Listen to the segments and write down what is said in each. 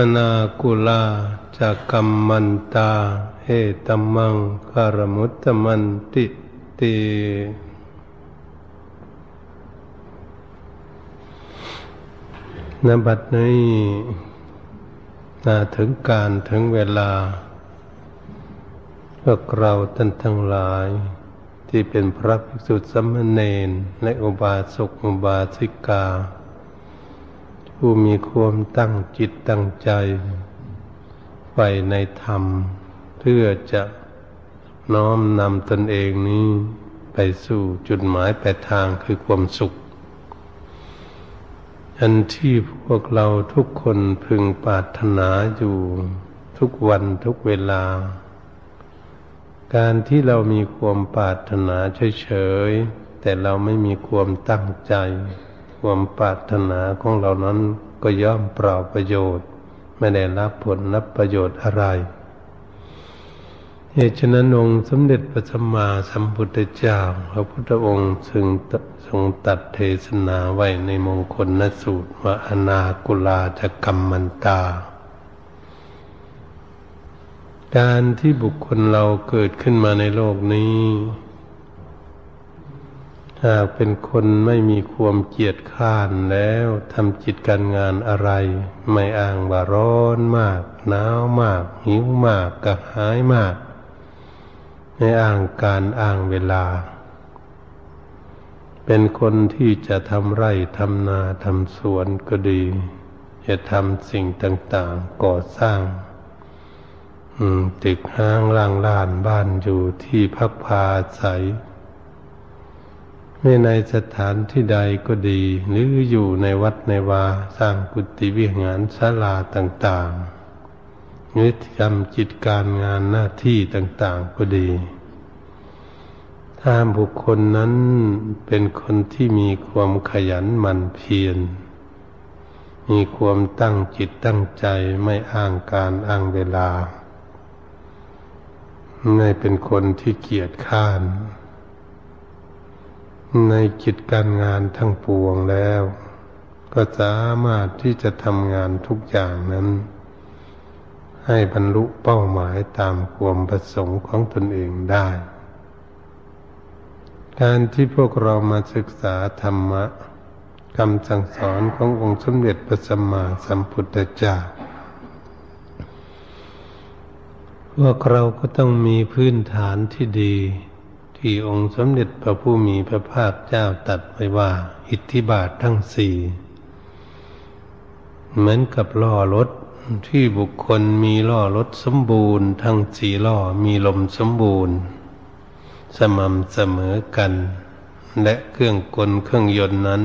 อนาคุลาจักกัมมันตาเอตัมมังคารมุตตมันติเตณบัดนี้ถึงการถึงเวลาพวกเราท่านทั้งหลายที่เป็นพระภิกษุสามเณรและอุบาสกอุบาสิกาผู้มีความตั้งจิตตั้งใจไปในธรรมเพื่อจะน้อมนำตนเองนี้ไปสู่จุดหมายปลายทางคือความสุขอันที่พวกเราทุกคนพึงปรารถนาอยู่ทุกวันทุกเวลาการที่เรามีความปรารถนาเฉยๆแต่เราไม่มีความตั้งใจความปรารถนาของเรานั้นก็ย่อมเปล่าประโยชน์ไม่ได้รับผลรับประโยชน์อะไรเหตุฉะนั้นองค์สมเด็จพระสัมมาสัมพุทธเจ้าพระพุทธองค์จึงทรงตรัสเทศนาไว้ในมงคลสูตรว่าอนาคุลาจักกัมมันตาการที่บุคคลเราเกิดขึ้นมาในโลกนี้หากเป็นคนไม่มีความเกียจคร้านแล้วทำกิจการงานอะไรไม่อ้างว่าร้อนมากหนาวมากหิวมากกระหายมากไม่อ้างการอ้างเวลาเป็นคนที่จะทำไร่ทำนาทำสวนก็ดีจะทำสิ่งต่างๆก่อสร้างตึกห้างร้างลานบ้านอยู่ที่พักพาอาศัยไม่ในสถานที่ใดก็ดีหรืออยู่ในวัดในวาสร้างกุฏิวิหารศาลาต่างๆหรือทำกิจการงานหน้าที่ต่างๆก็ดีถ้าบุคคลนั้นเป็นคนที่มีความขยันหมั่นเพียรมีความตั้งจิตตั้งใจไม่อ้างการอ้างเวลาไม่เป็นคนที่เกียจคร้านในกิจการงานทั้งปวงแล้วก็สามารถที่จะทำงานทุกอย่างนั้นให้บรรลุเป้าหมายตามความประสงค์ของตนเองได้การที่พวกเรามาศึกษาธรรมะคำสั่งสอนขององค์สมเด็จพระสัมมาสัมพุทธเจ้าพวกเราก็ต้องมีพื้นฐานที่ดีที่องค์สมเด็จพระผู้มีพระภาคเจ้าตรัสไว้ว่าอิทธิบาททั้งสี่เหมือนกับล้อรถที่บุคคลมีล้อรถสมบูรณ์ทั้งสี่ล้อมีลมสมบูรณ์สม่ำเสมอกันและเครื่องกลเครื่องยนต์นั้น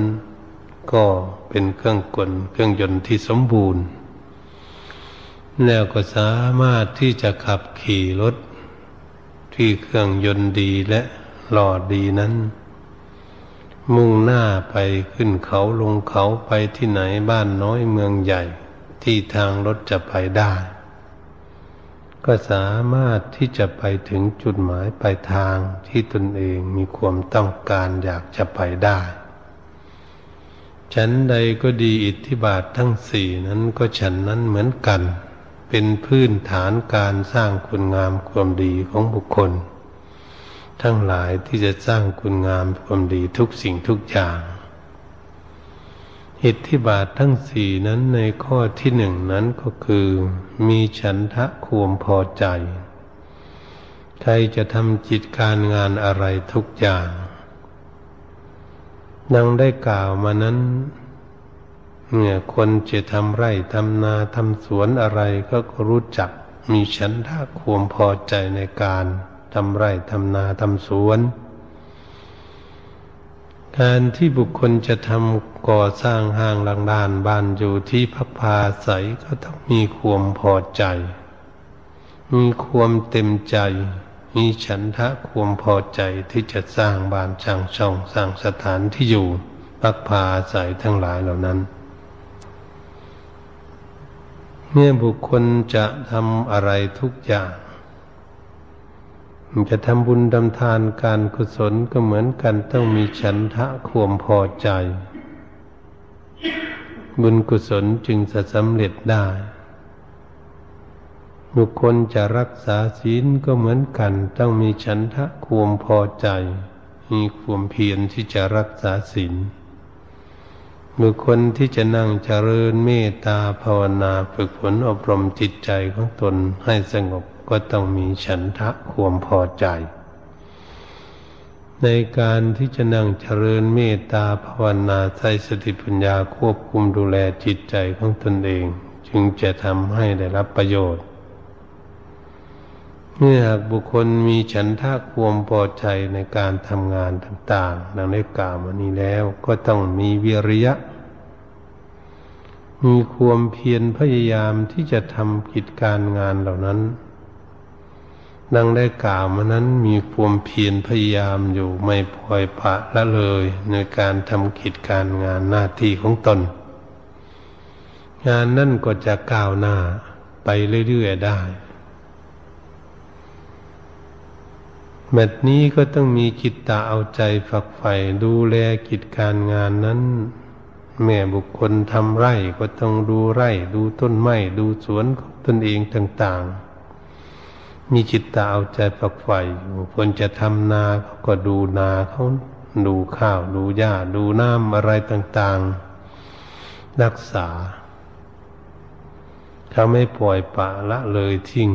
ก็เป็นเครื่องกลเครื่องยนต์ที่สมบูรณ์แล้วก็สามารถที่จะขับขี่รถที่เครื่องยนต์ดีและหล่อดีนั้นมุ่งหน้าไปขึ้นเขาลงเขาไปที่ไหนบ้านน้อยเมืองใหญ่ที่ทางรถจะไปได้ก็สามารถที่จะไปถึงจุดหมายปลายทางที่ตนเองมีความต้องการอยากจะไปได้ฉันใดก็ดีอิทธิบาททั้งสี่นั้นก็ฉันนั้นเหมือนกันเป็นพื้นฐานการสร้างคุณงามความดีของบุคคลทั้งหลายที่จะสร้างคุณงามความดีทุกสิ่งทุกอย่างอิทธิบาททั้งสี่นั้นในข้อที่หนึ่งนั้นก็คือมีฉันทะความพอใจใครจะทำกิจการงานอะไรทุกอย่างดังได้กล่าวมานั้นเนี่ยคนจะทำไร่ทำนาทำสวนอะไรก็รู้จักมีฉันทะความพอใจในการทำไร่ทำนาทำสวนการที่บุคคลจะทำก่อสร้างห้างหลังด้านบ้านอยู่ที่พักพาอาศัยก็ต้องมีความพอใจ มีความเต็มใจมีฉันทะความพอใจที่จะสร้างบ้านสร้างช่องสร้างสถานที่อยู่พักพาอาศัยทั้งหลายเหล่านั้นเมื่อบุคคลจะทำอะไรทุกอย่างจะทำบุญทำทานการกุศลก็เหมือนกันต้องมีฉันทะความพอใจบุญกุศลจึงจะสำเร็จได้บุคคลจะรักษาศีลก็เหมือนกันต้องมีฉันทะความพอใจมีความเพียรที่จะรักษาศีลบุคคลที่จะนั่งเจริญเมตตาภาวนาฝึกฝนอบรมจิตใจของตนให้สงบก็ต้องมีฉันทะความพอใจในการที่จะนั่งเจริญเมตตาภาวนาใช้สติปัญญาควบคุมดูแลจิตใจของตนเองจึงจะทำให้ได้รับประโยชน์เมื่อหากบุคคลมีฉันทะความพอใจในการทำงานต่างๆดังได้กล่าวมานี้แล้วก็ต้องมีวิริยะมีความเพียรพยายามที่จะทำกิจการงานเหล่านั้นดังได้กล่าวมานั้นมีความเพียรพยายามอยู่ไม่ปล่อยปละละเลยในการทำกิจการงานหน้าที่ของตนงานนั่นก็จะก้าวหน้าไปเรื่อยๆได้แบบนี้ก็ต้องมีจิตตะเอาใจฝักใฝ่ดูแลกิจการงานนั้นแม่บุคคลทำไร่ก็ต้องดูไร่ดูต้นไม้ดูสวนของตนเองต่างๆมีจิตตะเอาใจฝักใฝ่บุคคลจะทำนาเขาก็ดูนาเขาดูข้าวดูหญ้าดูน้ำอะไรต่างๆรักษาเขาไม่ปล่อยปละละเลยทิ้ง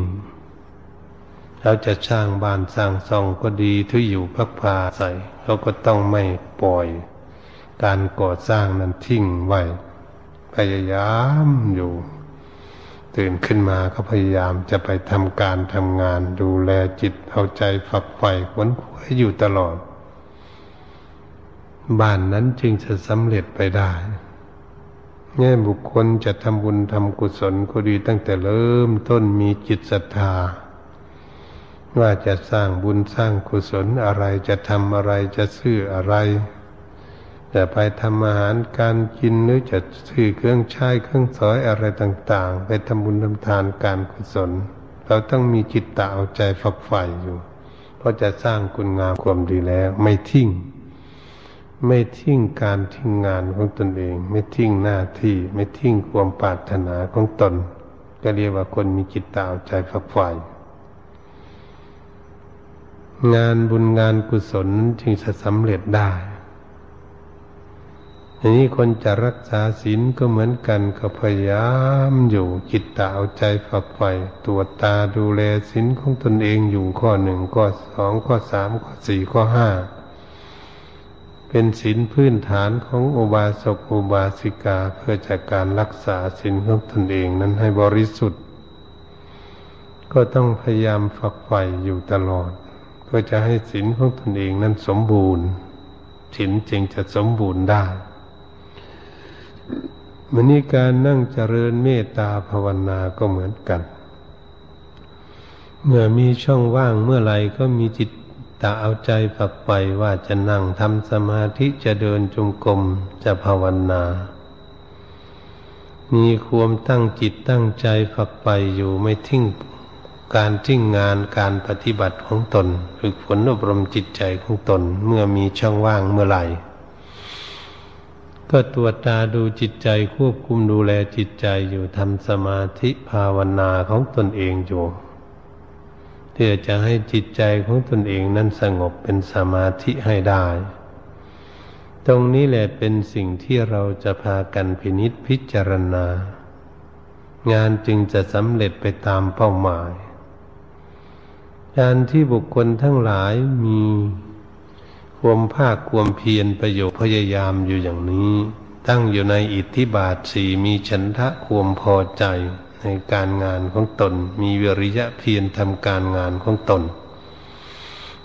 เราจะสร้างบ้านสร้างซองก็ดีที่อยู่พักพาใส่เราก็ต้องไม่ปล่อยการก่อสร้างนั้นทิ้งไว้พยายามอยู่ตื่นขึ้นมาก็พยายามจะไปทำการทำงานดูแลจิตเอาใจฝักใฝ่ขวนขวายอยู่ตลอดบ้านนั้นจึงจะสำเร็จไปได้แง่บุคคลจะทำบุญทำกุศลก็ดีตั้งแต่เริ่มต้นมีจิตศรัทธาว่าจะสร้างบุญสร้างกุศลอะไรจะทำอะไรจะซื้ออะไรจะไปทำอาหารการกินหรือจะซื้อเครื่องใช้เครื่องสอยอะไรต่างๆไปทำบุญทำทานการกุศลเราต้องมีจิตตะเอาใจฝักใฝ่อยู่เพราะจะสร้างคุณงามความดีแล้วไม่ทิ้งการทิ้งงานของตนเองไม่ทิ้งหน้าที่ไม่ทิ้งความปรารถนาของตนก็เรียกว่าคนมีจิตตะเอาใจฝักใฝ่งานบุญงานกุศลจึงจะสำเร็จได้อย่างนี้คนจะรักษาศีลก็เหมือนกันก็พยายามอยู่จิตตะเอาใจฝักใฝ่ตรวจตาดูแลศีลของตนเองอยู่ข้อหนึ่งข้อสองข้อสามข้อสี่ข้อห้าเป็นศีลพื้นฐานของอุบาสกอุบาสิกาเพื่อจัดการรักษาศีลของตนเองนั้นให้บริสุทธิ์ก็ต้องพยายามฝักใฝ่อยู่ตลอดเพื่อจะให้ศีลของตนเองนั้นสมบูรณ์ศีลจึงจะสมบูรณ์ได้วันนี้การนั่งเจริญเมตตาภาวนาก็เหมือนกันเมื่อมีช่องว่างเมื่อไหร่ก็มีจิตตะเอาใจฝักใฝ่ว่าจะนั่งทำสมาธิจะเดินจงกรมจะภาวนามีความตั้งจิตตั้งใจฝักใฝ่อยู่ไม่ทิ้งการทิ้งงานการปฏิบัติของตนฝึกฝนอบรมจิตใจของตนเมื่อมีช่องว่างเมื่อไหร่ก็ตรวจตาดูจิตใจควบคุมดูแลจิตใจอยู่ทำสมาธิภาวนาของตนเองอยู่เพื่อจะให้จิตใจของตนเองนั้นสงบเป็นสมาธิให้ได้ตรงนี้แหละเป็นสิ่งที่เราจะพากันพินิจพิจารณางานจึงจะสำเร็จไปตามเป้าหมายการที่บุคคลทั้งหลายมีความภาคความเพียรประโยชน์พยายามอยู่อย่างนี้ตั้งอยู่ในอิทธิบาทสี่มีฉันทะความพอใจในการงานของตนมีวิริยะเพียรทำการงานของตน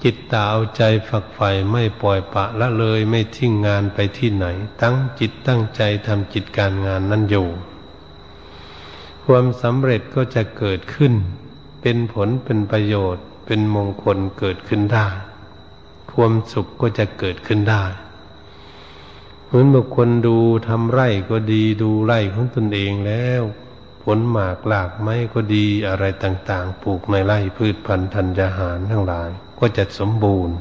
จิตตะเอาใจฝักใฝ่ไม่ปล่อยปละละเลยไม่ทิ้งงานไปที่ไหนตั้งจิตตั้งใจทำจิตการงานนั้นอยู่ความสำเร็จก็จะเกิดขึ้น เป็นผลเป็นประโยชน์เป็นมงคลเกิดขึ้นได้ความสุขก็จะเกิดขึ้นได้เหมือนบุคคลดูทำไร่ก็ดีดูไร่ของตนเองแล้วผลหมากหลากไม้ก็ดีอะไรต่างๆปลูกในไร่พืชพันธุ์ธัญหาญทั้งหลายก็จะสมบูรณ์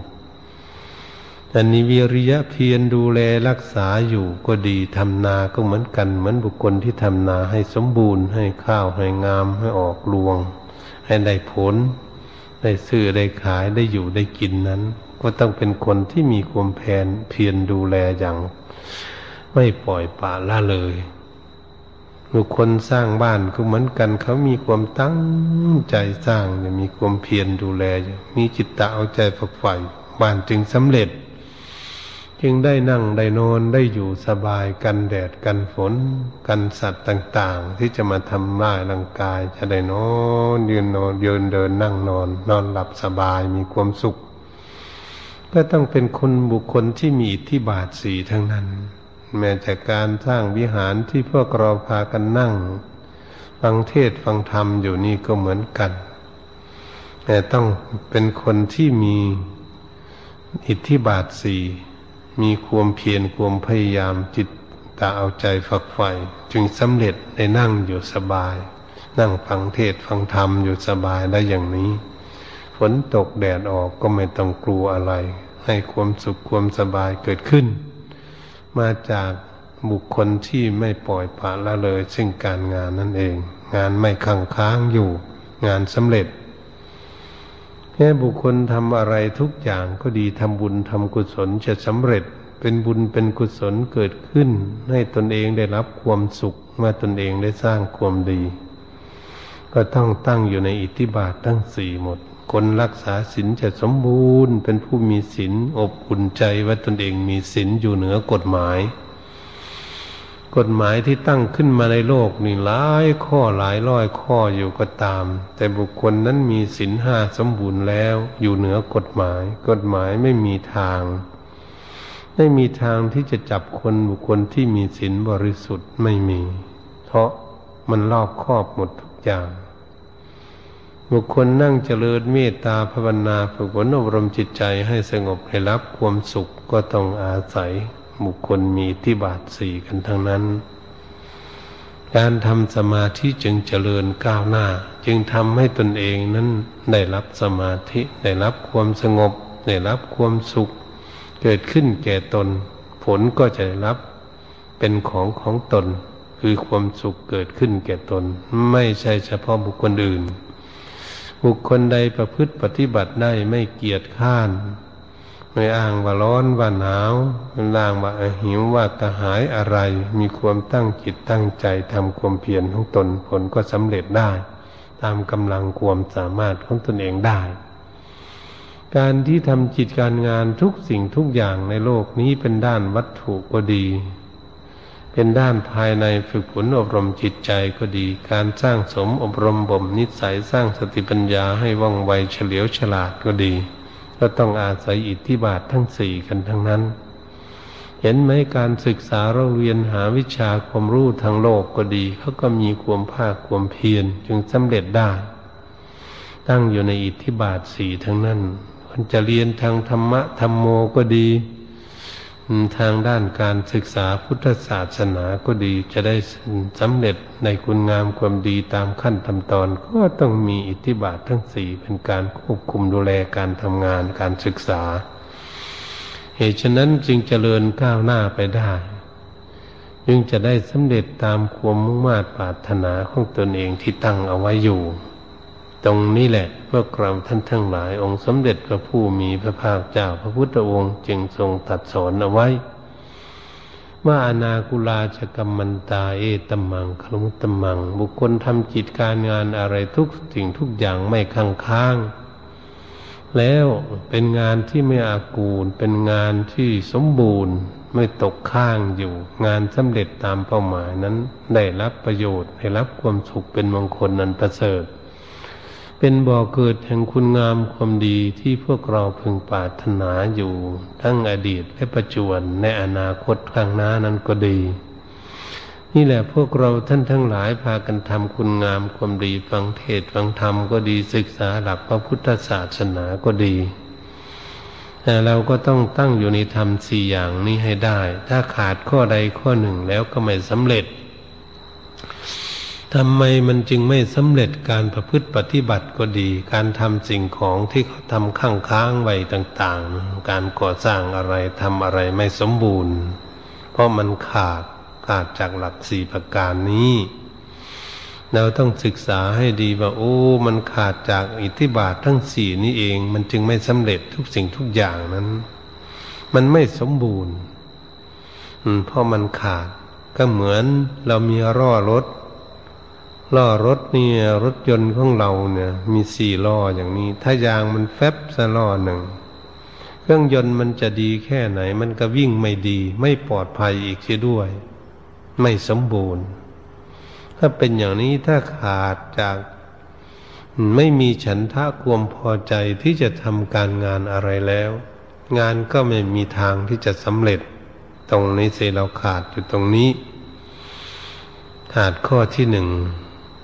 แต่นิวิริยะเพียรดูแลรักษาอยู่ก็ดีทำนาก็เหมือนกันเหมือนบุคคลที่ทำนาให้สมบูรณ์ให้ข้าวให้งามให้ออกรวงให้ได้ผลได้ซื้อได้ขายได้อยู่ได้กินนั้นก็ต้องเป็นคนที่มีความเพียรดูแลอย่างไม่ปล่อยปละละเลยบุคคลสร้างบ้านก็เหมือนกันเขามีความตั้งใจสร้างมีความเพียรดูแลมีจิตตะเอาใจฝักใฝ่บ้านจึงสำเร็จจึงได้นั่งได้นอนได้อยู่สบายกันแดดกันฝนกันสัตว์ต่างๆที่จะมาทำร้ายร่างกายจะได้นอนยืนนอนเดินเดินนั่งนอนนอนหลับสบายมีความสุขก็ต้องเป็นคนบุคคลที่มีอิทธิบาทสี่ทั้งนั้นแม้จากการสร้างวิหารที่พวกเราพากันนั่งฟังเทศฟังธรรมอยู่นี่ก็เหมือนกันแต่ต้องเป็นคนที่มีอิทธิบาทสี่มีความเพียรความพยายามจิตตาเอาใจฝักใฝ่จึงสำเร็จได้นั่งอยู่สบายนั่งฟังเทศฟังธรรมอยู่สบายได้อย่างนี้ฝนตกแดดออกก็ไม่ต้องกลัวอะไรให้ความสุขความสบายเกิดขึ้นมาจากบุคคลที่ไม่ปล่อยปละละเลยซึ่งการงานนั่นเองงานไม่คั่งค้างอยู่งานสำเร็จแค่บุคคลทำอะไรทุกอย่างก็ดีทำบุญทำกุศลจะสำเร็จเป็นบุญเป็นกุศลเกิดขึ้นให้ตนเองได้รับความสุขเมื่อตนเองได้สร้างความดีก็ต้องตั้งอยู่ในอิทธิบาททั้งสี่หมดคนรักษาศีลจะสมบูรณ์เป็นผู้มีศีลอบอุ่นใจว่าตนเองมีศีลอยู่เหนือกฎหมายกฎหมายที่ตั้งขึ้นมาในโลกนี่หลายข้อหลายร้อยข้ออยู่ก็ตามแต่บุคคลนั้นมีศีลห้าสมบูรณ์แล้วอยู่เหนือกฎหมายกฎหมายไม่มีทางที่จะจับคนบุคคลที่มีศีลบริสุทธิ์ไม่มีเพราะมันรอบครอบหมดทุกอย่างบุคคลนั่งเจริญเมตตาภาวนาฝึกฝนอบรมจิตใจให้สงบให้รับความสุขก็ต้องอาศัยบุคคลมีอิทธิบาทสี่กันทั้งนั้นการทำสมาธิจึงเจริญก้าวหน้าจึงทำให้ตนเองนั้นได้รับสมาธิได้รับความสงบได้รับความสุขเกิดขึ้นแก่ตนผลก็จะได้รับเป็นของตนคือความสุขเกิดขึ้นแก่ตนไม่ใช่เฉพาะบุคคลอื่นบุคคลใดประพฤติปฏิบัติได้ไม่เกียจข้านไม่อ้างว่าร้อนว่าหนาวไม่อ้างว่าหิวว่ากระหายอะไรมีความตั้งจิตตั้งใจทำความเพียรของตนผลก็สำเร็จได้ตามกำลังความสามารถของตนเองได้การที่ทำจิตการงานทุกสิ่งทุกอย่างในโลกนี้เป็นด้านวัตถุก็ดีเป็นด้านภายในฝึกฝนอบรมจิตใจก็ดีการสร้างสมอบรมบ่มนิสัยสร้างสติปัญญาให้ว่องไวเฉลียวฉลาดก็ดีก็ต้องอาศัยอิทธิบาททั้งสี่กันทั้งนั้นเห็นไหมการศึกษาเราเรียนหาวิชาความรู้ทางโลกก็ดีเขาก็มีความภาคความเพียรจึงสำเร็จได้ตั้งอยู่ในอิทธิบาทสี่ทั้งนั้นคนจะเรียนทางธรรมะธรรมโมก็ดีทางด้านการศึกษาพุทธศาสนาก็ดีจะได้สำเร็จในคุณงามความดีตามขั้นตอนก็ต้องมีอิทธิบาททั้งสี่เป็นการควบคุมดูแลการทำงานการศึกษาเหตุฉะนั้นจึงเจริญก้าวหน้าไปได้จึงจะได้สำเร็จตามความมุ่งมา่ปรารถนาของตนเองที่ตั้งเอาไว้อยู่ตรงนี้แหละเพื่อกล่าวท่านทั้งหลายองค์สมเด็จพระผู้มีพระภาคเจ้าพระพุทธองค์จึงทรงตรัสสอนเอาไว้ว่าอนาคุลาชกัมมันตาเอตัมมังคลุงตัมมังบุคคลทำจิตการงานอะไรทุกสิ่งทุกอย่างไม่คั่งค้างแล้วเป็นงานที่ไม่อากูลเป็นงานที่สมบูรณ์ไม่ตกข้างอยู่งานสำเร็จตามเป้าหมายนั้นได้รับประโยชน์ได้รับความสุขเป็นมงคลอันประเสริฐเป็นบ่อเกิดแห่งคุณงามความดีที่พวกเราพึงปรารถนาอยู่ทั้งอดีตและปัจจุบันในอนาคตข้างหน้านั้นก็ดี นี่แหละพวกเราท่านทั้งหลายพากันทำคุณงามความดีฟังเทศน์ฟังธรรมก็ดีศึกษาหลักพระพุทธศาสนาก็ดีเราก็ต้องตั้งอยู่ในธรรม4อย่างนี้ให้ได้ถ้าขาดข้อใดข้อหนึ่งแล้วก็ไม่สำเร็จทำไมมันจึงไม่สำเร็จการประพฤติปฏิบัติก็ดีการทำสิ่งของที่เขาทำค้างๆไว้ต่างๆการก่อสร้างอะไรทำอะไรไม่สมบูรณ์เพราะมันขาดจากหลัก4ประการนี้เราต้องศึกษาให้ดีว่าโอ้มันขาดจากอิทธิบาททั้ง4นี้เองมันจึงไม่สำเร็จทุกสิ่งทุกอย่างนั้นมันไม่สมบูรณ์เพราะมันขาดก็เหมือนเรามีล้อรถเนี่ยรถยนต์ของเราเนี่ยมี4ล้ออย่างนี้ถ้ายางมันแฟบซะล้อหนึ่งเครื่องยนต์มันจะดีแค่ไหนมันก็วิ่งไม่ดีไม่ปลอดภัยอีกเสียด้วยไม่สมบูรณ์ถ้าเป็นอย่างนี้ถ้าขาดจากไม่มีฉันทะความพอใจที่จะทำการงานอะไรแล้วงานก็ไม่มีทางที่จะสำเร็จตรงนี้สิเราขาดอยู่ตรงนี้ขาดข้อที่หนึ่ง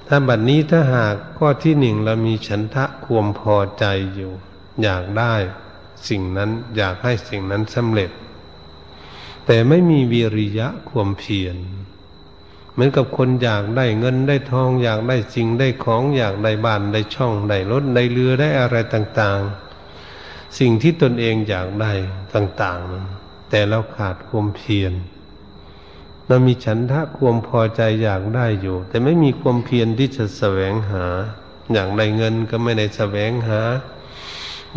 ถ้าบัดนี้ถ้าหากข้อที่หนึ่งเรามีฉันทะความพอใจอยู่อยากได้สิ่งนั้นอยากให้สิ่งนั้นสำเร็จแต่ไม่มีวิริยะความเพียรเหมือนกับคนอยากได้เงินได้ทองอยากได้สิ่งได้ของอยากได้บ้านได้ช่องได้รถได้เรือได้อะไรต่างๆสิ่งที่ตนเองอยากได้ต่างๆแต่เราขาดความเพียรเรามีฉันทะความพอใจอยากได้อยู่แต่ไม่มีความเพียรที่จะแสวงหาอยากได้เงินก็ไม่ได้แสวงหา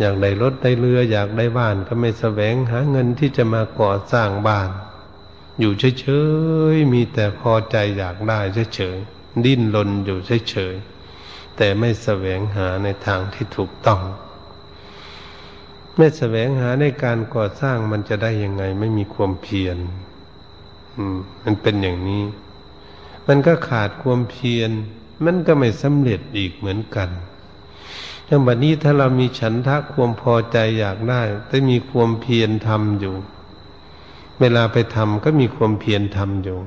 อยากได้รถได้เรืออยากได้บ้านก็ไม่แสวงหาเงินที่จะมาก่อสร้างบ้านอยู่เฉยๆมีแต่พอใจอยากได้เฉยๆดิ้นรนอยู่เฉยๆแต่ไม่แสวงหาในทางที่ถูกต้องไม่แสวงหาในการก่อสร้างมันจะได้ยังไงไม่มีความเพียรมันเป็นอย่างนี้มันก็ขาดความเพียรมันก็ไม่สำเร็จอีกเหมือนกันอย่างบัดนี้ถ้าเรามีฉันทะความพอใจอยากได้แต่มีความเพียรทำอยู่เวลาไปทำก็มีความเพียรทำอยู่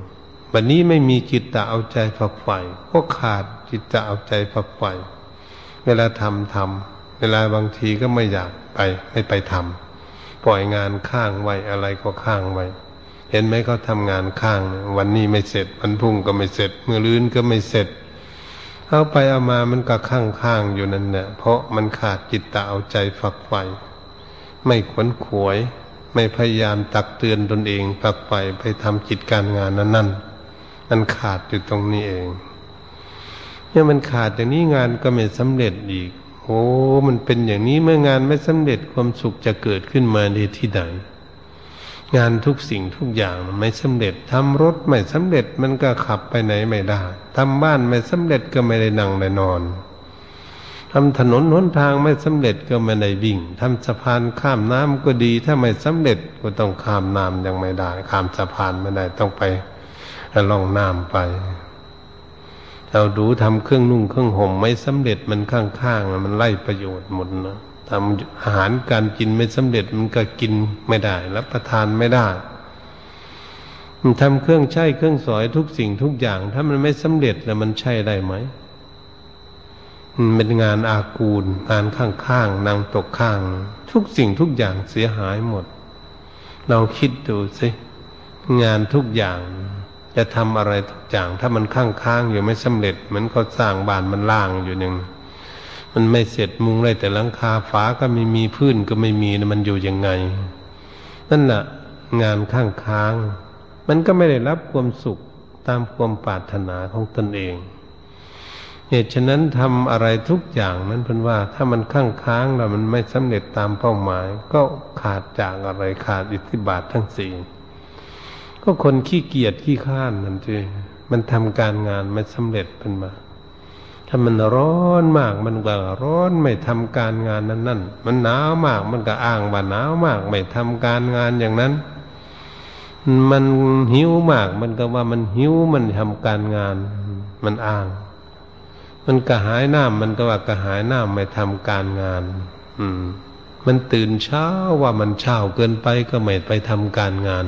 บัดนี้ไม่มีจิตตะเอาใจฝักใฝ่ก็ขาดจิตตะเอาใจฝักใฝ่เวลาทำเวลาบางทีก็ไม่อยากไปไม่ไปทำปล่อยงานข้างไว้อะไรก็ข้างไว้เห็นไหมเขาทำงานข้างวันนี้ไม่เสร็จวันพรุ่งก็ไม่เสร็จมื้อลื่นก็ไม่เสร็จเอาไปเอามามันก็ข้างอยู่นั่นแหละเพราะมันขาดจิตตะเอาใจฝักใฝ่ไม่ขวนขวยไม่พยายามตักเตือนตนเองฝักใฝ่ไปทำกิจการงานนั้นๆมันขาดอยู่ตรงนี้เองเนี่ยมันขาดอย่างนี้งานก็ไม่สำเร็จอีกโอ้มันเป็นอย่างนี้เมื่องานไม่สำเร็จความสุขจะเกิดขึ้นมาในที่ไหนงานทุกสิ่งทุกอย่างมันไม่สำเร็จทำรถไม่สำเร็จมันก็ขับไปไหนไม่ได้ทำบ้านไม่สำเร็จก็ไม่ได้นั่งได้นอนทำถนนหนทางไม่สำเร็จก็ไม่ได้วิ่งทำสะพานข้ามน้ำก็ดีถ้าไม่สำเร็จก็ต้องข้ามน้ำยังไม่ได้ข้ามสะพานไม่ได้ต้องไปล่องน้ำไปเราดูทำเครื่องนุ่งเครื่องห่มไม่สำเร็จมันข้างๆมันไร้ประโยชน์หมดนะทำอาหารการกินไม่สำเร็จมันก็กินไม่ได้รับประทานไม่ได้ทำเครื่องใช้เครื่องสอยทุกสิ่งทุกอย่างถ้ามันไม่สำเร็จแล้วมันใช้ได้ไหมมันเป็นงานอากูลงานข้างๆนางตกข้างทุกสิ่งทุกอย่างเสียหายหมดเราคิดดูสิงานทุกอย่างจะทำอะไรทุกอย่างถ้ามันข้างๆอยู่ไม่สำเร็จเหมือนเขาสร้างบ้านมันล่างอยู่อย่างมันไม่เสร็จมุงเลยแต่หลังคาฝาก็ไม่มีพื้นก็ไม่มีมันอยู่ยังไงนั่นแหละงานข้างๆมันก็ไม่ได้รับความสุขตามความปรารถนาของตนเองเหตุฉะนั้นทำอะไรทุกอย่างนั้นเพิ่นว่าถ้ามันข้างๆแล้วมันไม่สำเร็จตามเป้าหมายก็ขาดจากอะไรขาดอิทธิบาททั้งสี่ก็คนขี้เกียจขี้ข้านนั่นเองมันทำการงานไม่สำเร็จเพิ่นมาถ้ามันร้อนมากมันก็ร้อนไม่ทำการงานนั้นๆมันหนาวมากมันก็อ้างว่าหนาวมากไม่ทำการงานอย่างนั้นมันหิวมากมันก็ว่ามันหิวมันทำการงานมันอ้างมันกระหายน้ำมันก็ว่ากระหายน้ำไม่ทำการงานมันตื่นเช้าว่ามันเช้าเกินไปก็ไม่ไปทำการงาน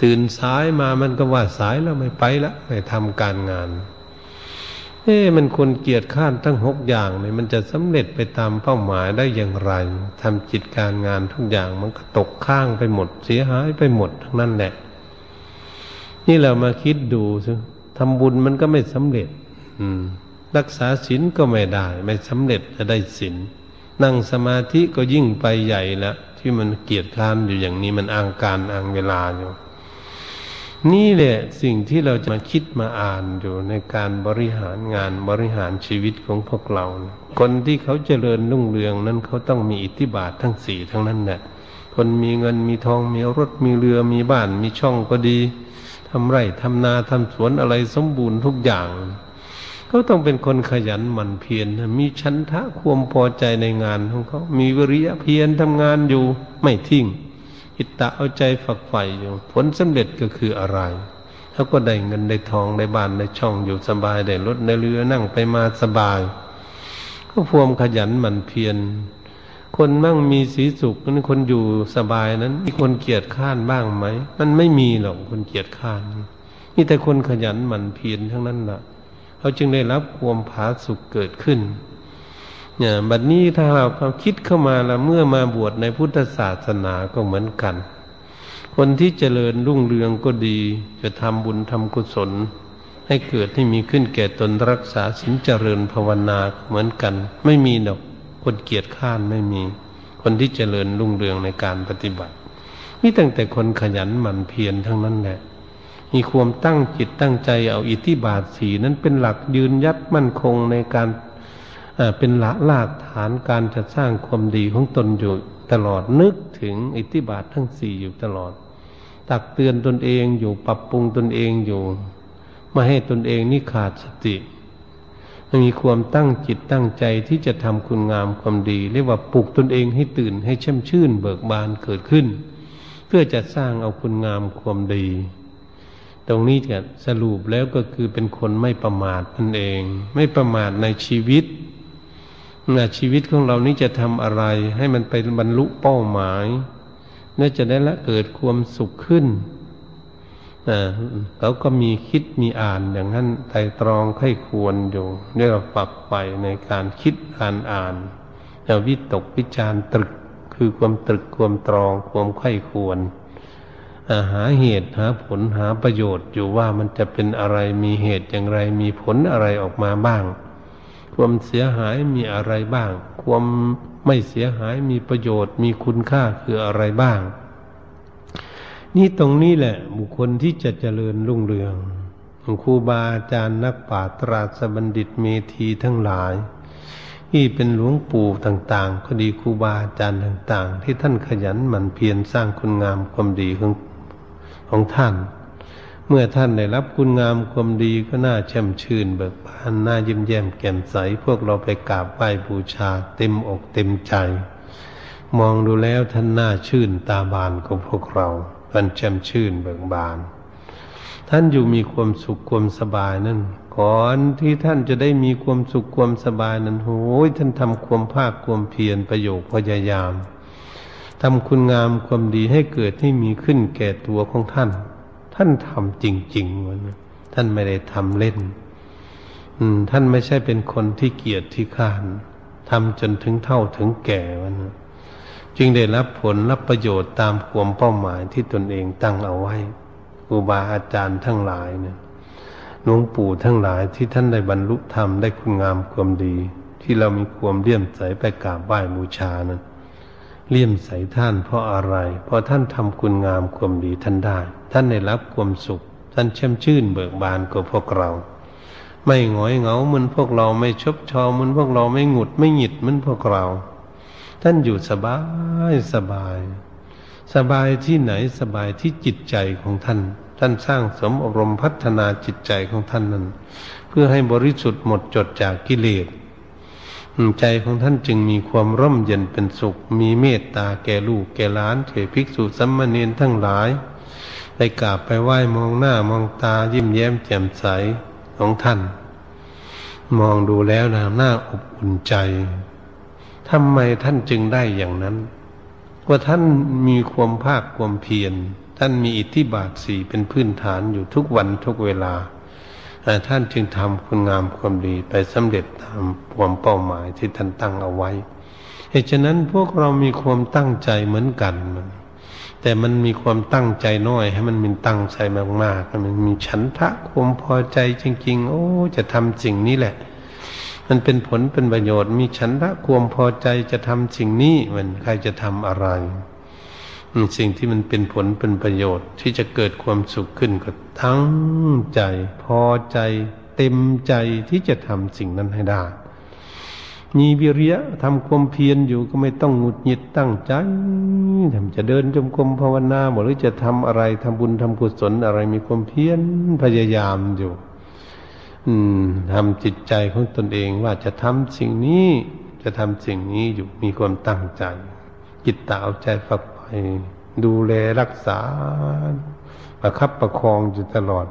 ตื่นสายมามันก็ว่าสายแล้วไม่ไปละไม่ทำการงานมันคนเกียจข้านทั้งหกอย่างเนี่ยมันจะสำเร็จไปตามเป้าหมายได้อย่างไรทำจิตการงานทุกอย่างมันก็ตกข้างไปหมดเสียหายไปหมดทั้งนั้นแหละนี่เรามาคิดดูสิทำบุญมันก็ไม่สำเร็จรักษาศีลก็ไม่ได้ไม่สำเร็จจะได้ศีลนั่งสมาธิก็ยิ่งไปใหญ่ละที่มันเกียจข้านอยู่อย่างนี้มันอ้างการอ้างเวลาอยู่นี่แหละสิ่งที่เราจะมาคิดมาอ่านอยู่ในการบริหารงานบริหารชีวิตของพวกเราคนที่เขาเจริญรุ่งเรืองนั้นเขาต้องมีอิทธิบาททั้งสี่ทั้งนั้นแหละคนมีเงินมีทองมีรถมีเรือมีบ้านมีช่องก็ดีทำไร่ทำนาทำสวนอะไรสมบูรณ์ทุกอย่างเขาต้องเป็นคนขยันหมั่นเพียรมีฉันทะความพอใจในงานของเขามีวิริยะเพียรทำงานอยู่ไม่ทิ้งอิตตะเอาใจฝักใฝ่อยู่ผลสำเร็จก็คืออะไรเขาก็ได้เงินได้ทองได้บ้านได้ช่องอยู่สบายได้รถได้เรือนั่งไปมาสบายก็ความขยันหมั่นเพียรคนมั่งมีสีสุขนั้นคนอยู่สบายนั้นมีคนเกียจข้านบ้างไหมมันไม่มีหรอกคนเกียจข้านมีแต่คนขยันหมั่นเพียรทั้งนั้นล่ะเขาจึงได้รับความผาสุกเกิดขึ้นเนี่ยบัดนี้ถ้าเราคิดเข้ามาละเมื่อมาบวชในพุทธศาสนาก็เหมือนกันคนที่เจริญรุ่งเรืองก็ดีจะทำบุญทำกุศลให้เกิดให้มีขึ้นแก่ตนรักษาศีลเจริญภาวนาเหมือนกันไม่มีหรอกคนเกียจข้านไม่มีคนที่เจริญรุ่งเรืองในการปฏิบัติมีตั้งแต่คนขยันหมั่นเพียรทั้งนั้นแหละมีความตั้งจิตตั้งใจเอาอิทธิบาทสี่นั้นเป็นหลักยืนยัดมั่นคงในการเป็นหลักฐานการจะสร้างความดีของตนอยู่ตลอดนึกถึงอิทธิบาททั้งสี่อยู่ตลอดตักเตือนตนเองอยู่ปรับปรุงตนเองอยู่ไม่ให้ตนเองนี่ขาดสติมีความตั้งจิตตั้งใจที่จะทำคุณงามความดีเรียกว่าปลุกตนเองให้ตื่นให้แช่มชื่นเบิกบานเกิดขึ้นเพื่อจะสร้างเอาคุณงามความดีตรงนี้เนี่ยสรุปแล้วก็คือเป็นคนไม่ประมาทนั่นเองไม่ประมาทในชีวิตชีวิตของเรานี้จะทำอะไรให้มันไปบรรลุเป้าหมายและจะได้ละเกิดความสุขขึ้นเขาก็มีคิดมีอ่านอย่างนั้นไตร่ตรองไข้ควรอยู่ได้ฝักใฝ่ในการคิดการอ่านแล้ววิตกวิจารตรึกคือความตรึกความตรองความไข้ควรหาเหตุหาผลหาประโยชน์อยู่ว่ามันจะเป็นอะไรมีเหตุอย่างไรมีผลอะไรออกมาบ้างความเสียหายมีอะไรบ้างความไม่เสียหายมีประโยชน์มีคุณค่าคืออะไรบ้างนี่ตรงนี้แหละบุคคลที่จะเจริญรุ่งเรืองครูบาอาจารย์นักปราชญ์ตราสบัณฑิตเมธีทั้งหลายที่เป็นหลวงปู่ต่างๆก็ดีครูบาอาจารย์ต่างๆที่ท่านขยันหมั่นเพียรสร้างคุณงามความดีของท่านเมื่อท่านได้รับคุณงามความดีก็น่าแช่มชื่นเบิกบานน่ายิ้มแย้มแจ่มใสพวกเราไปกราบไหว้บูชาเต็มอกเต็มใจมองดูแล้วท่านน่าชื่นตาบานของพวกเรามันแจ่มชื่นเบิกบานท่านอยู่มีความสุขความสบายนั่นก่อนที่ท่านจะได้มีความสุขความสบายนั้นโอ้ยท่านทำความภาคความเพียรประโยชน์พยายามทำคุณงามความดีให้เกิดให้มีขึ้นแก่ตัวของท่านท่านทำจริงๆวันนั้นท่านไม่ได้ทำเล่นท่านไม่ใช่เป็นคนที่เกียจที่ข้านทำจนถึงเฒ่าถึงแก่วันนั้นจึงได้รับผลรับประโยชน์ตามความเป้าหมายที่ตนเองตั้งเอาไว้ครูบาอาจารย์ทั้งหลายเนี่ยหลวงปู่ทั้งหลายที่ท่านได้บรรลุธรรมได้คุณงามความดีที่เรามีความเลื่อมใสไปกราบไหว้บูชานั้นเลื่อมใสท่านเพราะอะไรเพราะท่านทำคุณงามความดีท่านได้ท่านได้รับความสุขท่านแช่มชื่นเบิกบานกว่าพวกเราไม่หงอยเหงาเหมือนพวกเราไม่ชบเชาเหมือนพวกเราไม่หงุดไม่หงิดเหมือนพวกเราท่านอยู่สบายสบายสบายที่ไหนสบายที่จิตใจของท่านท่านสร้างสมอบรมพัฒนาจิตใจของท่านนั้นเพื่อให้บริสุทธิ์หมดจดจากกิเลสใจของท่านจึงมีความร่มเย็นเป็นสุขมีเมตตาแก่ลูกแก่หลานแก่ภิกษุสามเณรทั้งหลายไปกราบไปไหว้มองหน้ามองตายิ้มแย้มแจ่มใสของท่านมองดูแล้วน่าอบอุ่นใจทำไมท่านจึงได้อย่างนั้นว่าท่านมีความภาคความเพียร ท่านมีอิทธิบาท4เป็นพื้นฐานอยู่ทุกวันทุกเวลาท่านจึงทำคุณงามความดีไปสำเร็จตามความเป้าหมายที่ท่านตั้งเอาไว้เหตุฉะนั้นพวกเรามีความตั้งใจเหมือนกันแต่มันมีความตั้งใจน้อยให้มันมีตั้งใจมากๆมันมีฉันทะความพอใจจริงๆโอ้จะทำสิ่งนี้แหละมันเป็นผลเป็นประโยชน์มีฉันทะความพอใจจะทำสิ่งนี้มันใครจะทำอะไรสิ่งที่มันเป็นผลเป็นประโยชน์ที่จะเกิดความสุขขึ้นก็ทั้งใจพอใจเต็มใจที่จะทำสิ่งนั้นให้ได้มีวิริยะทำความเพียรอยู่ก็ไม่ต้องหงุดหงิดตั้งใจจะเดินจงกรมภาวนาหรือจะทำอะไรทำบุญทำกุศลอะไรมีความเพียรพยายามอยู่ทำจิตใจของตนเองว่าจะทำสิ่งนี้จะทำสิ่งนี้อยู่มีความตั้งใจจิตตาเอาใจฝักใฝ่ดูแลรักษาประคับประคองอยู่ตลอด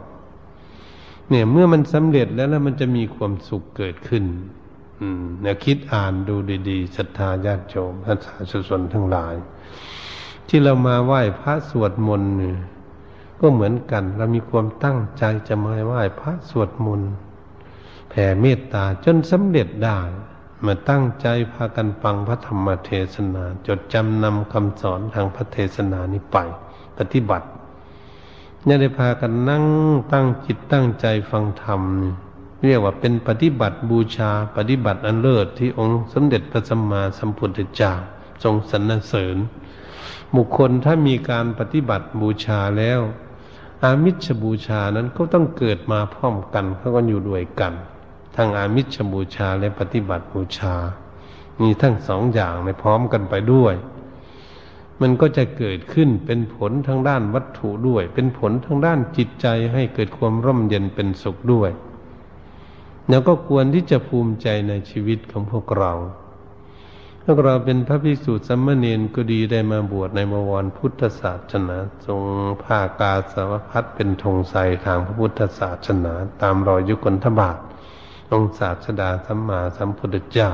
เนี่ยเมื่อมันสำเร็จแล้วมันจะมีความสุขเกิดขึ้นเนี่ยคิดอ่านดูดีๆศรัทธาญาติโยมศรัทธาสุสนทั้งหลายที่เรามาไหว้พระสวดมนต์ก็เหมือนกันเรามีความตั้งใจจะมาไหว้พระสวดมนต์แผ่เมตตาจนสำเร็จได้มาตั้งใจพากันฟังพระธรรมเทศนาจดจำนำคำสอนทางพระเทศนานี้ไปปฏิบัติเนี่ยได้พากันนั่งตั้งจิตตั้งใจฟังธรรมเรียกว่าเป็นปฏิบัติบูชาปฏิบัติอันเลิศที่องค์สมเด็จพระสัมมาสัมพุทธเจ้าทรงสรรเสริญบุคคลถ้ามีการปฏิบัติบูชาแล้วอามิชบูชานั้นก็ต้องเกิดมาพร้อมกันเขาก็อยู่ด้วยกันทั้งอามิชบูชาและปฏิบัติบูชามีทั้งสองอย่างในพร้อมกันไปด้วยมันก็จะเกิดขึ้นเป็นผลทางด้านวัตถุด้วยเป็นผลทางด้านจิตใจให้เกิดความร่มเย็นเป็นสุขด้วยแล้วก็ควรที่จะภูมิใจในชีวิตของพวกเราถ้าเราเป็นพระภิกษุสามเณรก็ดีได้มาบวชในบวรพุทธศาสนาทรงผ้ากาสาวพัสเป็นธงไทยทางพระพุทธศาสนาตามรอยยุคลธบาทองค์ศาสดาสัมมาสัมพุทธเจ้า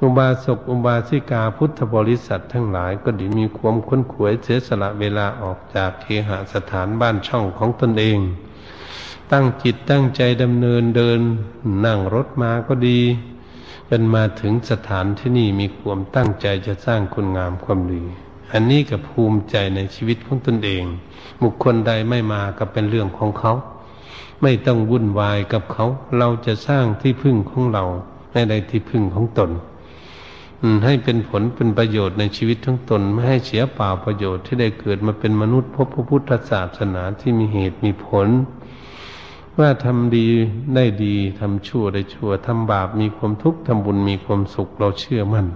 อุบาสกอุบาสิกาพุทธบริษัททั้งหลายก็ดีมีความขวนขวยเสียสละเวลาออกจากเคหสถานบ้านช่องของตนเองตั้งจิตตั้งใจดำเนินเดินนั่งรถมาก็ดีจนมาถึงสถานที่นี่มีความตั้งใจจะสร้างคุณงามความดีอันนี้ก็ภูมิใจในชีวิตของตนเองบุคคลใดไม่มาก็เป็นเรื่องของเขาไม่ต้องวุ่นวายกับเขาเราจะสร้างที่พึ่งของเราให้ได้ที่พึ่งของตนให้เป็นผลเป็นประโยชน์ในชีวิตของตนไม่ให้เสียเปล่าประโยชน์ที่ได้เกิดมาเป็นมนุษย์พบพระพุทธศาสนาที่มีเหตุมีผลว่าทำดีได้ดีทำชั่วได้ชั่วทำบาปมีความทุกข์ทำบุญมีความสุขเราเชื่อมั่น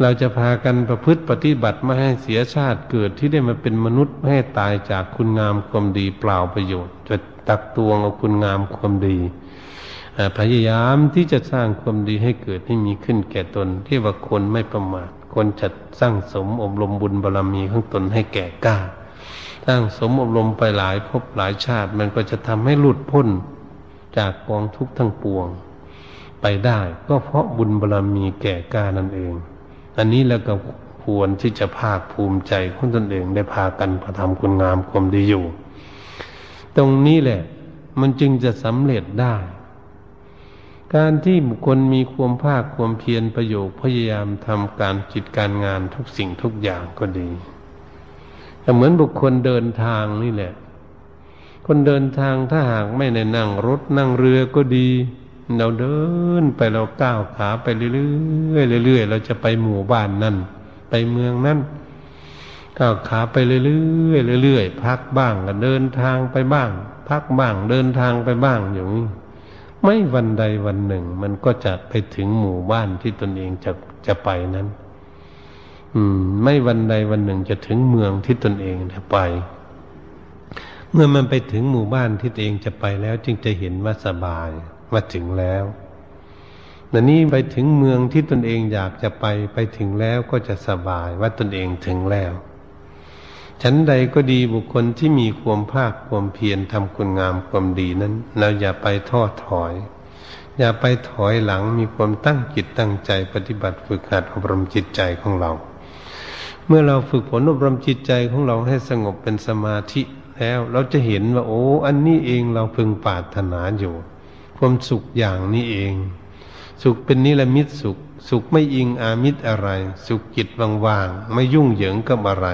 เราจะพากันประพฤติปฏิบัติไม่ให้เสียชาติเกิดที่ได้มาเป็นมนุษย์ไม่ให้ตายจากคุณงามความดีเปล่าประโยชน์จะตักตวงเอาคุณงามความดีพยายามที่จะสร้างความดีให้เกิดให้มีขึ้นแก่ตนที่ว่าคนไม่ประมาทคนจัดสร้างสมอบรมบุญบารมีของตนให้แก่กล้าสร้างสมอบรมไปหลายภพหลายชาติมันก็จะทำให้หลุดพ้นจากกองทุกข์ทั้งปวงไปได้ก็เพราะบุญบารมีแก่กล้านั่นเองอันนี้แล้วก็ควรที่จะภาคภูมิใจของตนเองได้พากันประทำคุณงามความดีอยู่ตรงนี้แหละมันจึงจะสำเร็จได้การที่บุคคลมีความภาคความเพียรประโยชน์พยายามทำการกิจการงานทุกสิ่งทุกอย่างก็ดีแต่เหมือนบุคคลเดินทางนี่แหละคนเดินทางถ้าหากไม่ได้นั่งรถนั่งเรือก็ดีเราเดินไปเราก้าวขาไปเรื่อยๆเรื่อยๆเราจะไปหมู่บ้านนั่นไปเมืองนั่นก้าวขาไปเรื่อยๆเรื่อยๆพักบ้างก็เดินทางไปบ้างพักบ้างเดินทางไปบ้างอย่างนี้ไม่วันใดวันหนึ่งมันก็จะไปถึงหมู่บ้านที่ตนเองจะไปนั้นไม่วันใดวันหนึ่งจะถึงเมืองที่ตนเองจะไปเมื่อมันไปถึงหมู่บ้านที่ตนเองจะไปแล้วจึงจะเห็นว่าสบายว่าถึงแล้วแต่นี่ไปถึงเมืองที่ตนเองอยากจะไปไปถึงแล้วก็จะสบายว่าตนเองถึงแล้วฉันใดก็ดีบุคคลที่มีความภาคความเพียรทำคุณงามความดีนั้นเราอย่าไปท้อถอยอย่าไปถอยหลังมีความตั้งจิตตั้งใจปฏิบัติฝึกหัดอบรมจิตใจของเรา เมื่อเราฝึกฝนอบรมจิตใจของเราให้สงบเป็นสมาธิแล้วเราจะเห็นว่าโอ้อันนี้เองเราพึงปรารถนาอยู่ความสุขอย่างนี้เองสุขเป็นนิรมิตสุขสุขไม่อิงอามิตรอะไรสุขจิตว่างๆไม่ยุ่งเหยิงกับอะไร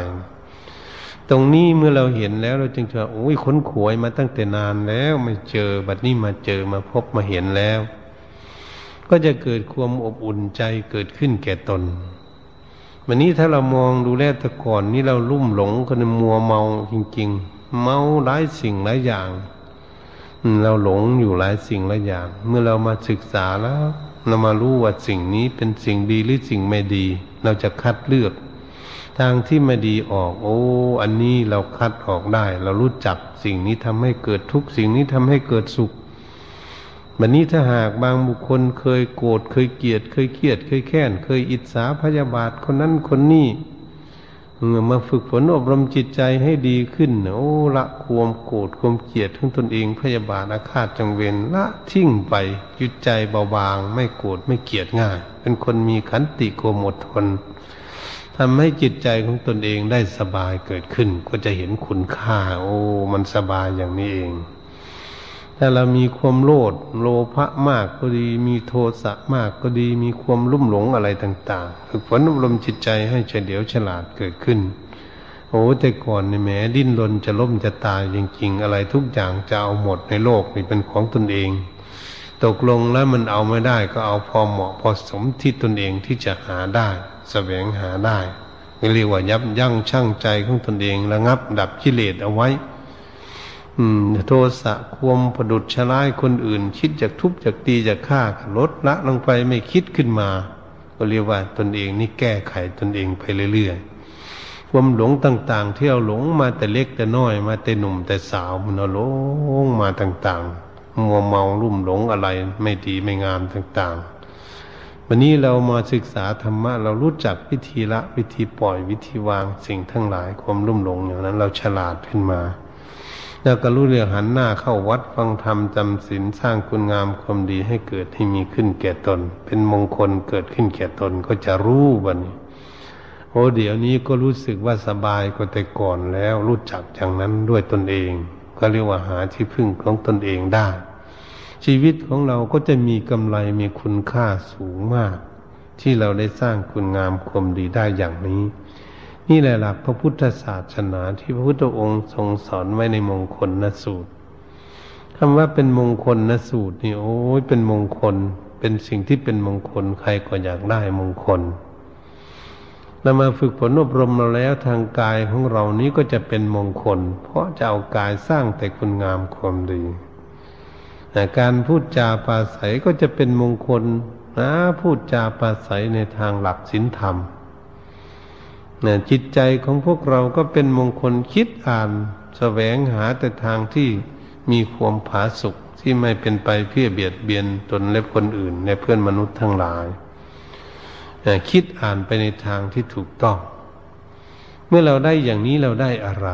ตรงนี้เมื่อเราเห็นแล้วเราจึงว่าโอ้ยค้นขวยมาตั้งแต่นานแล้วไม่เจอบัดนี้มาเจอมาพบมาเห็นแล้วก็จะเกิดความอบอุ่นใจเกิดขึ้นแก่ตนวันนี้ถ้าเรามองดูแลแต่ก่อนนี่เราลุ่มหลงกันมัวเมาจริงๆเมาหลายสิ่งหลายอย่างเราหลงอยู่หลายสิ่งหลายอย่างเมื่อเรามาศึกษาแล้วเรามารู้ว่าสิ่งนี้เป็นสิ่งดีหรือสิ่งไม่ดีเราจะคัดเลือกทางที่ไม่ดีออกโอ้อันนี้เราคัดออกได้เรารู้จักสิ่งนี้ทำให้เกิดทุกข์สิ่งนี้ทำให้เกิดสุขวันนี้ถ้าหากบางบุคคลเคยโกรธเคยเกลียดเคยเครียดเคยแค้นเคยอิจฉาพยาบาทคนนั้นคนนี้มาฝึกฝนอบรมจิตใจให้ดีขึ้นโอ้ละความโกรธความเกลียดทั้งตนเองพยาบาทอาฆาตจงเวรละทิ้งไปจิตใจเบาบางไม่โกรธไม่เกลียดง่ายเป็นคนมีขันติความอดทนทำให้จิตใจของตนเองได้สบายเกิดขึ้นก็จะเห็นคุณค่าโอ้มันสบายอย่างนี้เองถ้าเรามีความโลภโลภะมากก็ดีมีโทสะมากก็ดีมีความลุ่มหลงอะไรต่างๆฝึกฝนอบรมจิตใจให้เฉลียวฉลาดเกิดขึ้นโอ้แต่ก่อนเนี่ยแหมดิ้นรนจะล้มจะตายจริงๆอะไรทุกอย่างจะเอาหมดในโลกนี่เป็นของตนเองตกลงแล้วมันเอาไม่ได้ก็เอาพอเหมาะพอสมที่ตนเองที่จะหาได้แสวงหาได้เรียกว่ายับยั้งชั่งใจของตนเองระงับดับกิเลสเอาไว้โทสะความผดุจฉลาดคนอื่นคิดจากทุบจากตีจากฆ่าลดละลงไปไม่คิดขึ้นมาก็เรียกว่าตนเองนี่แก้ไขตนเองไปเรื่อยๆความหลงต่างๆที่เราหลงมาแต่เล็กแต่น้อยมาแต่หนุ่มแต่สาวมันหลงมาต่างๆมัวเมาลุ่มหลงอะไรไม่ดีไม่งามต่างๆวันนี้เรามาศึกษาธรรมะเรารู้จักวิธีละวิธีปล่อยวิธีวางสิ่งทั้งหลายความลุ่มหลงอย่างนั้นเราฉลาดขึ้นมาแล้วก็รู้เรื่องหันหน้าเข้าวัดฟังธรรมจำศีลสร้างคุณงามความดีให้เกิดให้มีขึ้นแก่ตนเป็นมงคลเกิดขึ้นแก่ตนก็จะรู้บัดนี้โอ้เดี๋ยวนี้ก็รู้สึกว่าสบายกว่าแต่ก่อนแล้วรู้จักอย่างนั้นด้วยตนเองก็เรียกว่าหาที่พึ่งของตนเองได้ชีวิตของเราก็จะมีกำไรมีคุณค่าสูงมากที่เราได้สร้างคุณงามความดีได้อย่างนี้นี่แหละหลักพระพุทธศาสนาที่พระพุทธองค์ทรงสอนไว้ในมงคลนสูตรคำว่าเป็นมงคลนสูตรนี่โอ้ยเป็นมงคลเป็นสิ่งที่เป็นมงคลใครก็อยากได้มงคลเรามาฝึกฝนอบรมเราแล้วทางกายของเรานี้ก็จะเป็นมงคลเพราะจะเอากายสร้างแต่คุณงามความดีการพูดจาปราศัยก็จะเป็นมงคลนะพูดจาปราศัยในทางหลักศีลธรรมนะจิตใจของพวกเราก็เป็นมงคลคิดอ่านแสวงหาแต่ทางที่มีความผาสุกที่ไม่เป็นไปเพื่อเบียดเบียนตนและคนอื่นและเพื่อนมนุษย์ทั้งหลายนะคิดอ่านไปในทางที่ถูกต้องเมื่อเราได้อย่างนี้เราได้อะไร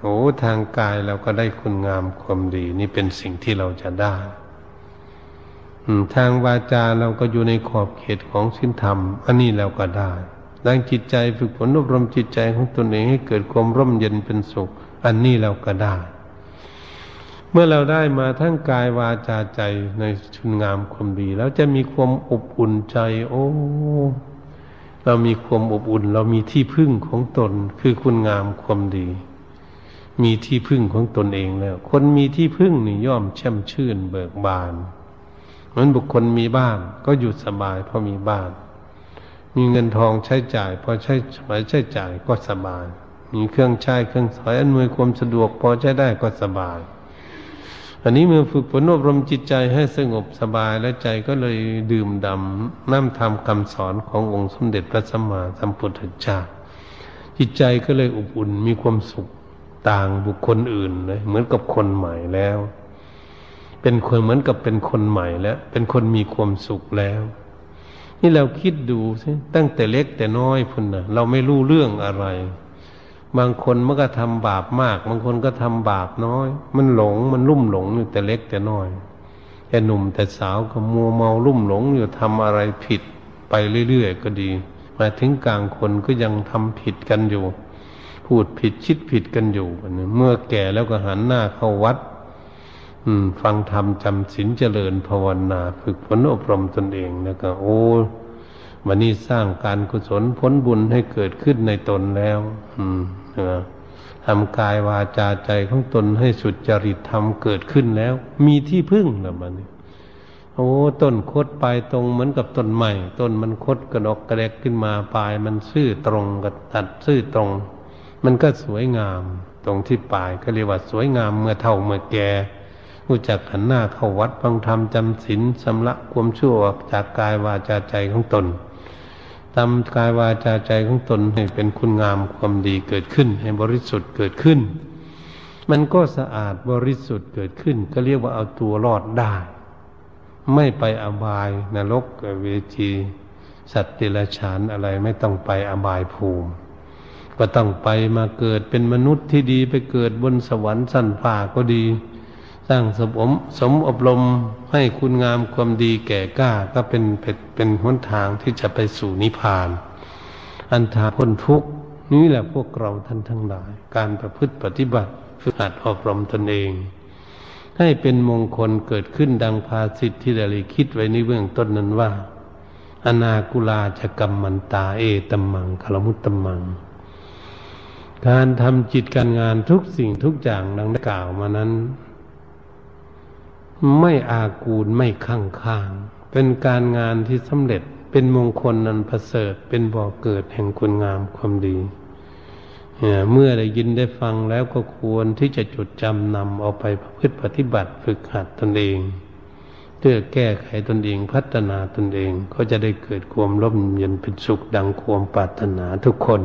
โอ้ทางกายเราก็ได้คุณงามความดีนี่เป็นสิ่งที่เราจะได้ทางวาจาเราก็อยู่ในขอบเขตของศีลธรรมอันนี้เราก็ได้ด้านจิตใจฝึกฝนอบรมจิตใจของตนเองให้เกิดความร่มเย็นเป็นสุขอันนี้เราก็ได้เมื่อเราได้มาทั้งกายวาจาใจในคุณงามความดีแล้วจะมีความอบอุ่นใจโอ้เรามีความอบอุ่นเรามีที่พึ่งของตนคือคุณงามความดีมีที่พึ่งของตนเองแล้วคนมีที่พึ่งนี่ย่อมแช่มชื่นเบิกบานเหมือนบุคคลมีบ้านก็อยู่สบายเพราะมีบ้านมีเงินทองใช้จ่ายพอใช้จ่ายก็สบายมีเครื่องใช้เครื่องสอยอำนวยความสะดวกพอใช้ได้ก็สบายอันนี้เมื่อฝึกฝนอบรมจิตใจให้สงบสบายและใจก็เลยดื่มด่ำน้ำธรรมคำสอนขององค์สมเด็จพระสัมมาสัมพุทธเจ้าจิตใจก็เลยอบอุ่นมีความสุขต่างบุคคลอื่นเลยเหมือนกับคนใหม่แล้วเป็นคนเหมือนกับเป็นคนใหม่แล้วเป็นคนมีความสุขแล้วนี่เราคิดดูสิตั้งแต่เล็กแต่น้อยพุ่นนะเราไม่รู้เรื่องอะไรบางคนมันก็ทำบาปมากบางคนก็ทำบาปน้อยมันหลงมันลุ่มหลงอยู่แต่เล็กแต่น้อยแต่หนุ่มแต่สาวก็มัวเมาลุ่มหลงอยู่ทำอะไรผิดไปเรื่อยๆก็ดี หมายถึงกลางคนก็ยังทำผิดกันอยู่พูดผิดคิดผิดกันอยู่เมื่อแก่แล้วก็หันหน้าเข้าวัดฟังธรรมจำศีลเจริญภาวนาฝึกฝนอบรมตนเองแล้วก็โอ้วันนี้สร้างการกุศลผลบุญให้เกิดขึ้นในตนแล้วทำกายวาจาใจของตนให้สุจริตธรรมเกิดขึ้นแล้วมีที่พึ่งแล้วมันโอ้ต้นคดปลายตรงเหมือนกับต้นไม้ต้นมันคดกระดกกระแดกขึ้นมาปลายมันซื่อตรงกับตัดซื่อตรงมันก็สวยงามตรงที่ปลายก็เรียกว่าสวยงามเมื่อเฒ่าเมื่อแก่รู้จักหันหน้าเข้าวัดฟังธรรมจำศีลชำระความชั่วออกจากกายวาจาใจของตนทำกายวาจาใจของตนให้เป็นคุณงามความดีเกิดขึ้นให้บริสุทธิ์เกิดขึ้นมันก็สะอาดบริสุทธิ์เกิดขึ้นก็เรียกว่าเอาตัวรอดได้ไม่ไปอบายนรกเวทีสัตว์เดรัจฉานอะไรไม่ต้องไปอบายภูมิก็ต้องไปมาเกิดเป็นมนุษย์ที่ดีไปเกิดบนสวรรค์ชั้นฟ้าก็ดีสร้างสมอบรมให้คุณงามความดีแก่กล้าก็เป็นหนทางที่จะไปสู่นิพพานอันทาพ้นทุกข์นี่แหละพวกเราท่านทั้งหลายการประพฤติปฏิบัติฝึกหัดอบรมตนเองให้เป็นมงคลเกิดขึ้นดังภาษิตที่ได้คิดไว้ในเบื้องต้นนั้นว่าอนากุลาจะกัมมันตาเอตัมมังคลมุตตัมมังการทำจิตการงานทุกสิ่งทุกอย่างดังได้กล่าวมานั้นไม่อากูลไม่ข้างข้างเป็นการงานที่สำเร็จเป็นมงคลอันประเสริฐเป็นบ่อเกิดแห่งคุณงามความดีเมื่อได้ยินได้ฟังแล้วก็ควรที่จะจดจำนำเอาไปประพฤติปฏิบัติฝึกหัดตนเองเพื่อแก้ไขตนเองพัฒนาตนเองก็จะได้เกิดความร่มเย็นเป็นสุขดังความปรารถนาทุกคน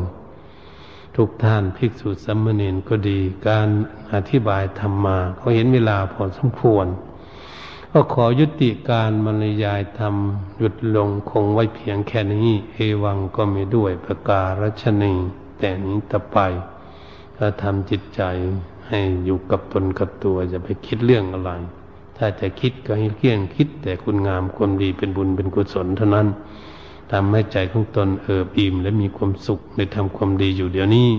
ทุกท่านภิกษุสามเณรก็ดีการอธิบายธรรมมาเขาเห็นเวลาพอสมควรก็ขอยุติการบรรยายธรรมหยุดลงคงไว้เพียงแค่นี้เอวังก็มีด้วยประการฉนีแต่นี้ต่อไปก็ทำจิตใจให้อยู่กับตนกับตัวอย่าไปคิดเรื่องอะไรถ้าจะคิดก็ให้เลี่ยงคิดแต่คุณงามความดีเป็นบุญเป็นกุศลเท่านั้นทำให้ใจของตนเอิบอิ่มและมีความสุขในทำความดีอยู่เดี๋ยวนี้